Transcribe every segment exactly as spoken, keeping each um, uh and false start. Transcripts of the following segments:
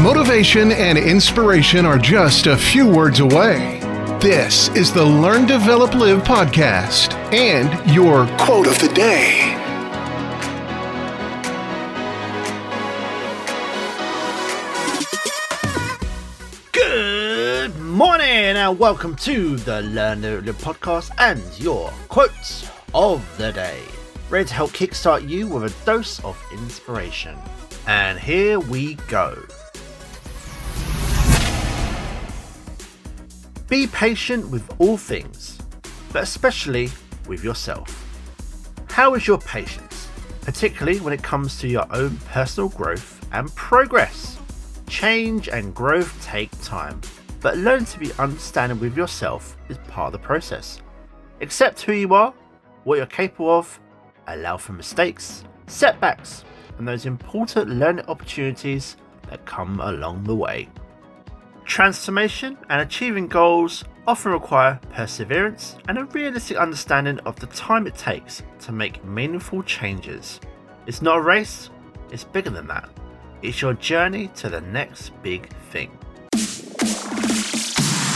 Motivation and inspiration are just a few words away. This is the Learn, Develop, Live podcast and your Quote of the Day. Good morning and welcome to the Learn, Develop, Live podcast and your Quotes of the Day. Ready to help kickstart you with a dose of inspiration. And here we go. Be patient with all things, but especially with yourself. How is your patience, particularly when it comes to your own personal growth and progress? Change and growth take time, but learn to be understanding with yourself is part of the process. Accept who you are, what you're capable of, allow for mistakes, setbacks, and those important learning opportunities that come along the way. Transformation and achieving goals often require perseverance and a realistic understanding of the time it takes to make meaningful changes. It's not a race, it's bigger than that. It's your journey to the next big thing.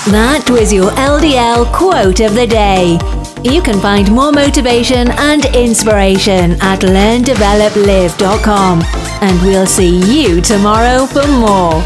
That was your L D L Quote of the Day. You can find more motivation and inspiration at learn develop live dot com, and we'll see you tomorrow for more.